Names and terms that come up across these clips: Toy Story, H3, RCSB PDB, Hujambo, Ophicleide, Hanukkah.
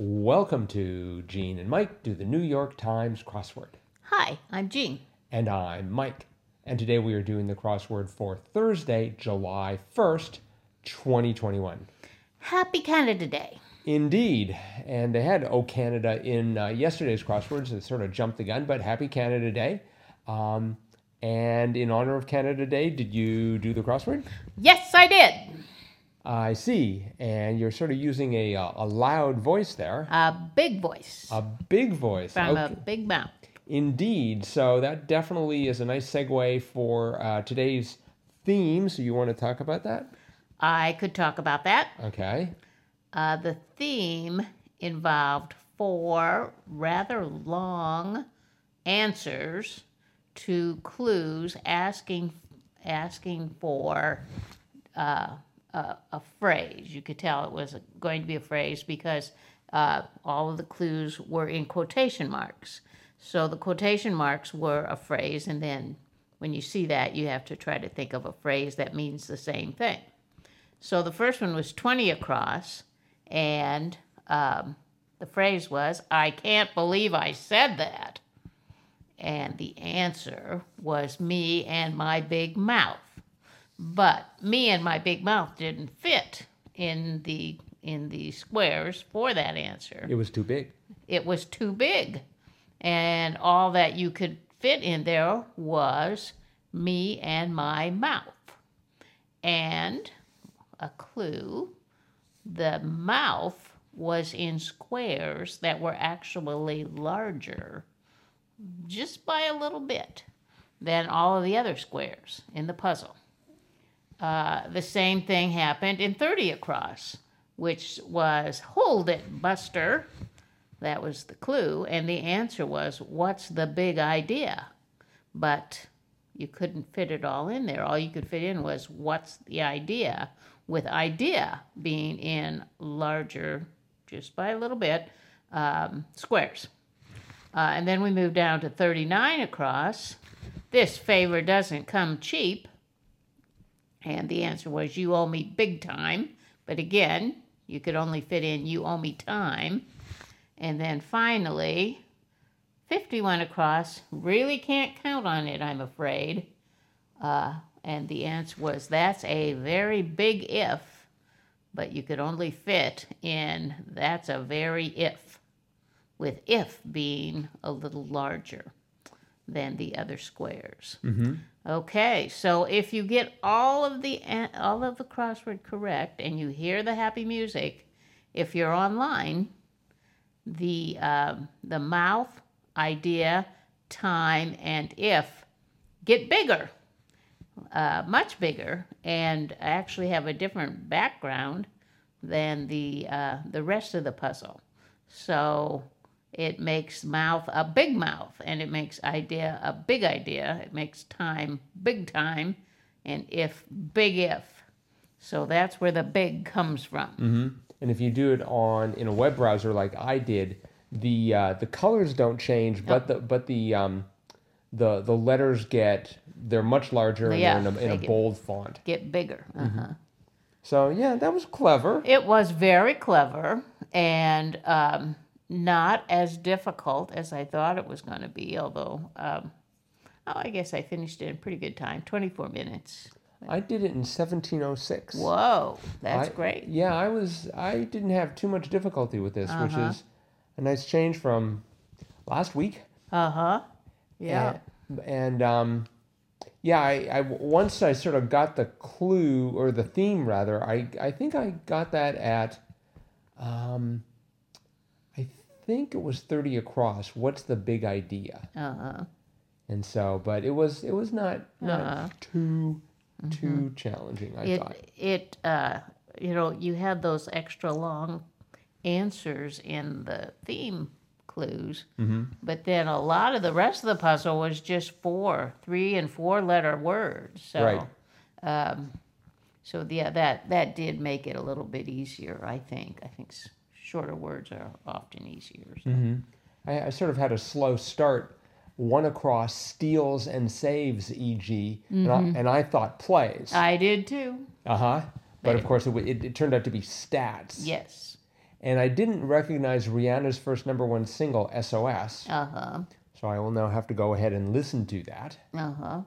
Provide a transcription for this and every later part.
Welcome to Gene and Mike do the New York Times crossword. Hi, I'm Gene. And I'm Mike. And today we are doing the crossword for Thursday, July 1st, 2021. Happy Canada Day. Indeed. And they had O Canada in yesterday's crosswords. It sort of jumped the gun, but happy Canada Day. And in honor of Canada Day, did you do the crossword? Yes, I did. I see. And you're sort of using a loud voice there. A big voice. A big voice. From okay. A big mouth. Indeed. So that definitely is a nice segue for today's theme. So you want to talk about that? I could talk about that. Okay. The theme involved four rather long answers to clues asking for a phrase. You could tell it was going to be a phrase because all of the clues were in quotation marks. So the quotation marks were a phrase, and then when you see that, you have to try to think of a phrase that means the same thing. So the first one was 20 across, and the phrase was, "I can't believe I said that." And the answer was me and my big mouth. But me and my big mouth didn't fit in the squares for that answer. It was too big. It was too big. And all that you could fit in there was me and my mouth. And a clue, the mouth was in squares that were actually larger just by a little bit than all of the other squares in the puzzle. The same thing happened in 30 across, which was, "Hold it, Buster." That was the clue, and the answer was, "What's the big idea?" But you couldn't fit it all in there. All you could fit in was, "What's the idea?" with idea being in larger, just by a little bit, squares. And then we moved down to 39 across. "This favor doesn't come cheap." And the answer was, "You owe me big time." But again, you could only fit in, "You owe me time." And then finally, 51 across, "Really can't count on it, I'm afraid." And the answer was, "That's a very big if." But you could only fit in, "That's a very if," with if being a little larger than the other squares. Mm-hmm. Okay, so if you get all of the crossword correct and you hear the happy music, if you're online, the mouth, idea, time, and if get bigger, much bigger, and actually have a different background than the rest of the puzzle. So it makes mouth a big mouth, and it makes idea a big idea. It makes time big time, and if big if. So that's where the big comes from. Mm-hmm. And if you do it in a web browser like I did, the colors don't change, but the letters they're much larger, and they're in a bold font. Get bigger. Mm-hmm. Uh-huh. So yeah, that was clever. It was very clever, and not as difficult as I thought it was going to be, although I guess I finished it in pretty good time, 24 minutes. I did it in 17:06. Whoa, that's great. Yeah, I didn't have too much difficulty with this, which is a nice change from last week. Uh-huh. Yeah. And once I sort of got the clue, or the theme rather, I think I got that at I think it was 30 across. "What's the big idea?" Uh-huh. And so, but it was not too challenging, I thought. You had those extra long answers in the theme clues, mm-hmm. but then a lot of the rest of the puzzle was just 3 and 4 letter words. So, right. That did make it a little bit easier, I think. I think shorter words are often easier. So. Mm-hmm. I sort of had a slow start. 1 across, "Steals and saves," e.g., mm-hmm. and I thought plays. I did too. But of course, it turned out to be stats. Yes. And I didn't recognize Rihanna's first #1 single, SOS. Uh-huh. So I will now have to go ahead and listen to that. Uh-huh.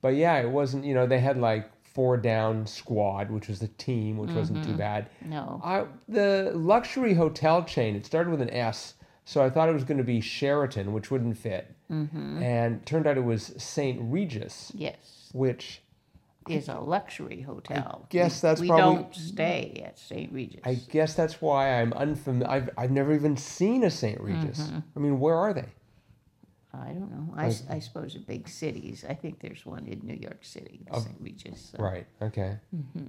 But yeah, it wasn't, you know, they had like 4 Down Squad, which was the team, which wasn't too bad. No. The luxury hotel chain, it started with an S, so I thought it was going to be Sheraton, which wouldn't fit. Mm-hmm. And turned out it was St. Regis. Yes. Which is a luxury hotel. I guess that's probably... We don't stay at St. Regis. I guess that's why I'm unfamiliar. I've never even seen a St. Regis. Mm-hmm. I mean, where are they? I don't know. I suppose in big cities. I think there's one in New York City, St. Regis. So. Right, okay. Mm-hmm.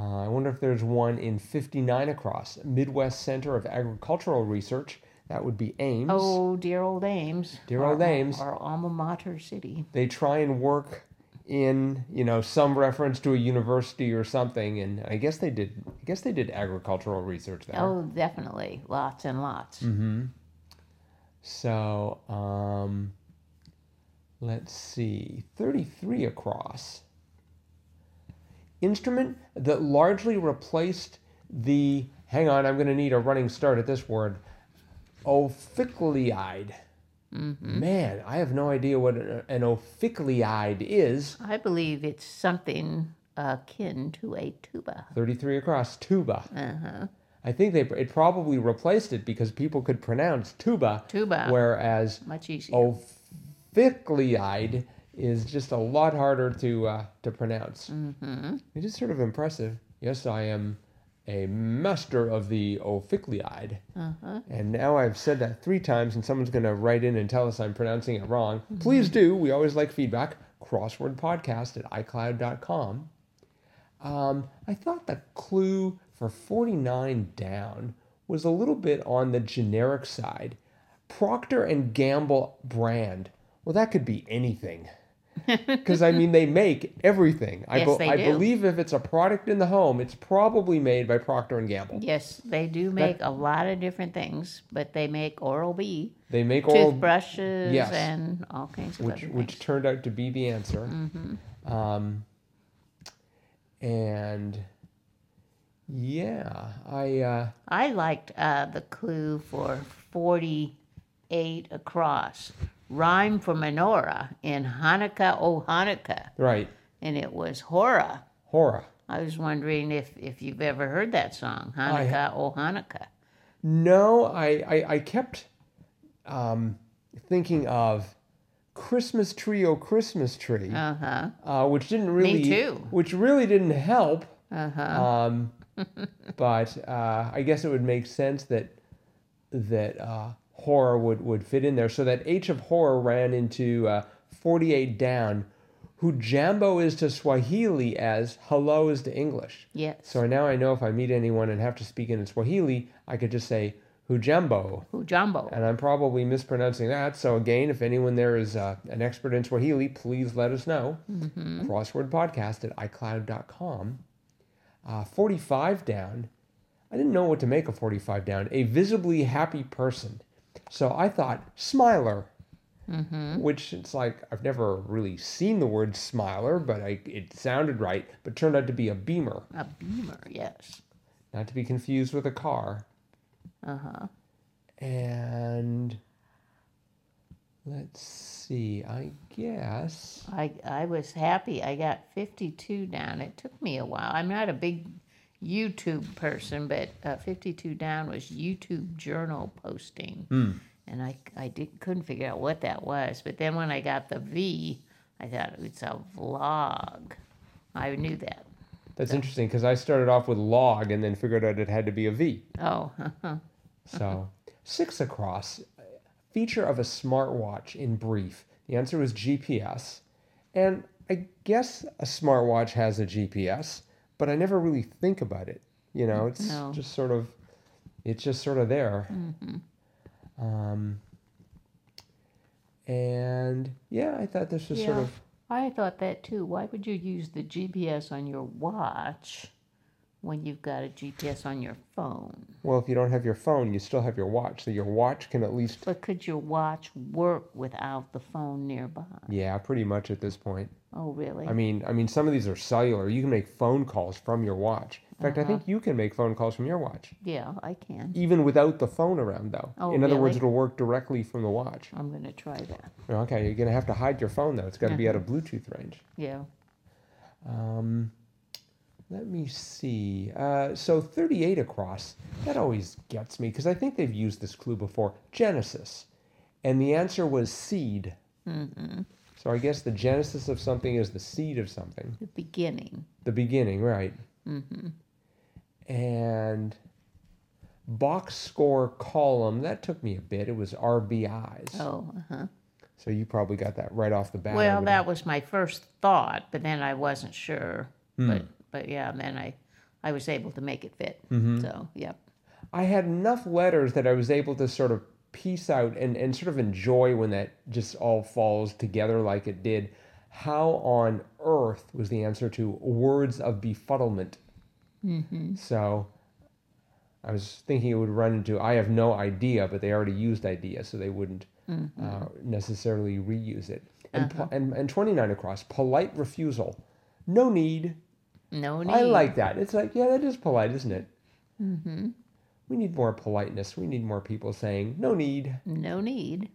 I wonder if there's one in 59 Across, Midwest Center of Agricultural Research. That would be Ames. Oh, dear old Ames. Dear old Ames. Our alma mater city. They try and work in, you know, some reference to a university or something, and I guess they did agricultural research there. Oh, definitely. Lots and lots. Mm-hmm. So, let's see, 33 Across. Instrument that largely replaced the, hang on, I'm going to need a running start at this word, Ophicleide. Mm-hmm. Man, I have no idea what an Ophicleide is. I believe it's something akin to a tuba. 33 Across, tuba. Uh-huh. I think it probably replaced it because people could pronounce tuba, whereas much easier. Ophicleide is just a lot harder to pronounce. Mm-hmm. It is sort of impressive. Yes, I am a master of the Ophicleide. Uh-huh. And now I've said that 3 times, and someone's going to write in and tell us I'm pronouncing it wrong. Mm-hmm. Please do. We always like feedback. crosswordpodcast@icloud.com. I thought the clue for 49 down was a little bit on the generic side. Procter & Gamble brand. Well, that could be anything. Because, I mean, they make everything. Yes, I believe if it's a product in the home, it's probably made by Procter & Gamble. Yes, they do make a lot of different things, but they make Oral-B. They make toothbrushes and all kinds of other things. Which turned out to be the answer. Mm-hmm. Yeah, I liked the clue for 48 Across. Rhyme for menorah in Hanukkah, oh Hanukkah. Right. And it was Hora. Hora. I was wondering if you've ever heard that song, Hanukkah, oh Hanukkah. No, I kept thinking of Christmas tree, oh Christmas tree. Uh-huh. Which didn't really... Me too. Which really didn't help. Uh-huh. But I guess it would make sense that horror would fit in there. So that H of horror ran into 48 down. Hujambo is to Swahili as hello is to English. Yes. So now I know if I meet anyone and have to speak in Swahili, I could just say Hujambo. Hujambo. And I'm probably mispronouncing that. So again, if anyone there is an expert in Swahili, please let us know. Mm-hmm. crosswordpodcast@icloud.com. 45 down. I didn't know what to make of 45 down. A visibly happy person. So I thought, smiler. Mm-hmm. Which it's like, I've never really seen the word smiler, but it sounded right, but turned out to be a beamer. A beamer, yes. Not to be confused with a car. Uh-huh. And let's see, I guess. I was happy. I got 52 down. It took me a while. I'm not a big YouTube person, but 52 down was YouTube journal posting. Mm. And I couldn't figure out what that was. But then when I got the V, I thought it's a vlog. I knew that. That's interesting because I started off with log and then figured out it had to be a V. Oh. So 6 Across. Feature of a smartwatch in brief. The answer was GPS. And I guess a smartwatch has a GPS, but I never really think about it. You know, it's just sort of there. Mm-hmm. I thought this was sort of... I thought that too. Why would you use the GPS on your watch when you've got a GPS on your phone? Well, if you don't have your phone, you still have your watch, so your watch can at least... But could your watch work without the phone nearby? Yeah, pretty much at this point. Oh, really? I mean, some of these are cellular. You can make phone calls from your watch. In fact, I think you can make phone calls from your watch. Yeah, I can. Even without the phone around, though. Oh, in other words, it'll work directly from the watch. I'm going to try that. Okay, you're going to have to hide your phone, though. It's got to be out of Bluetooth range. Yeah. Let me see. So 38 across, that always gets me, because I think they've used this clue before. Genesis. And the answer was seed. Mm-hmm. So I guess the genesis of something is the seed of something. The beginning. The beginning, right. Mm-hmm. And box score column, that took me a bit. It was RBIs. Oh, uh-huh. So you probably got that right off the bat. Well, that was my first thought, but then I wasn't sure. Mm. But yeah, then I was able to make it fit. Mm-hmm. So, yep. I had enough letters that I was able to sort of piece out and sort of enjoy when that just all falls together like it did. How on earth was the answer to words of befuddlement? Mm-hmm. So I was thinking it would run into, I have no idea, but they already used idea, so they wouldn't necessarily reuse it. And, and 29 across, polite refusal. No need. No need. I like that. It's like, yeah, that is polite, isn't it? Mm-hmm. We need more politeness. We need more people saying, no need. No need.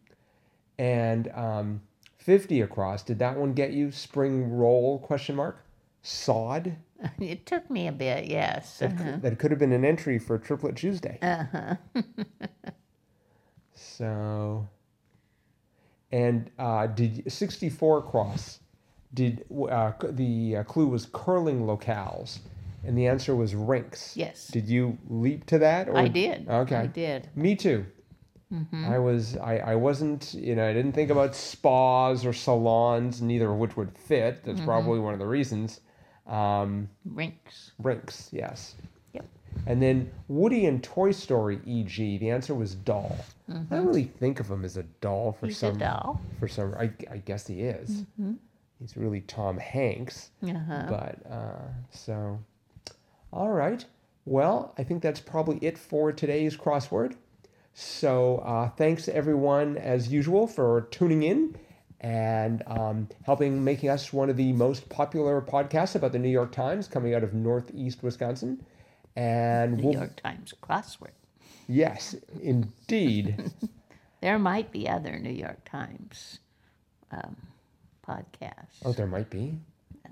And 50 across, did that one get you? Spring roll, question mark? Sod? It took me a bit, yes. That could have been an entry for Triplet Tuesday. Uh-huh. So, and did 64 across, the clue was curling locales. And the answer was rinks. Yes. Did you leap to that? Or? I did. Okay. I did. Me too. Mm-hmm. I wasn't, I didn't think about spas or salons, neither of which would fit. That's probably one of the reasons. Rinks. Rinks, yes. Yep. And then Woody and Toy Story, e.g., the answer was doll. Mm-hmm. I don't really think of him as a doll for some... He's a doll. For some, I guess he is. Mm-hmm. He's really Tom Hanks. Uh-huh. But, so... All right. Well, I think that's probably it for today's crossword. So thanks, everyone, as usual, for tuning in and making us one of the most popular podcasts about the New York Times coming out of Northeast Wisconsin. And New York Times crossword. Yes, indeed. There might be other New York Times podcasts. Oh, there might be.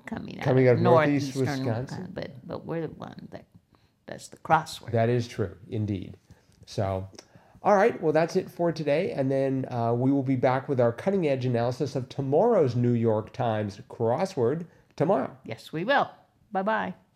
Coming out of Northeast Wisconsin. But we're the one that's the crossword. That is true, indeed. So, all right, well, that's it for today. And then we will be back with our cutting-edge analysis of tomorrow's New York Times crossword tomorrow. Yes, we will. Bye-bye.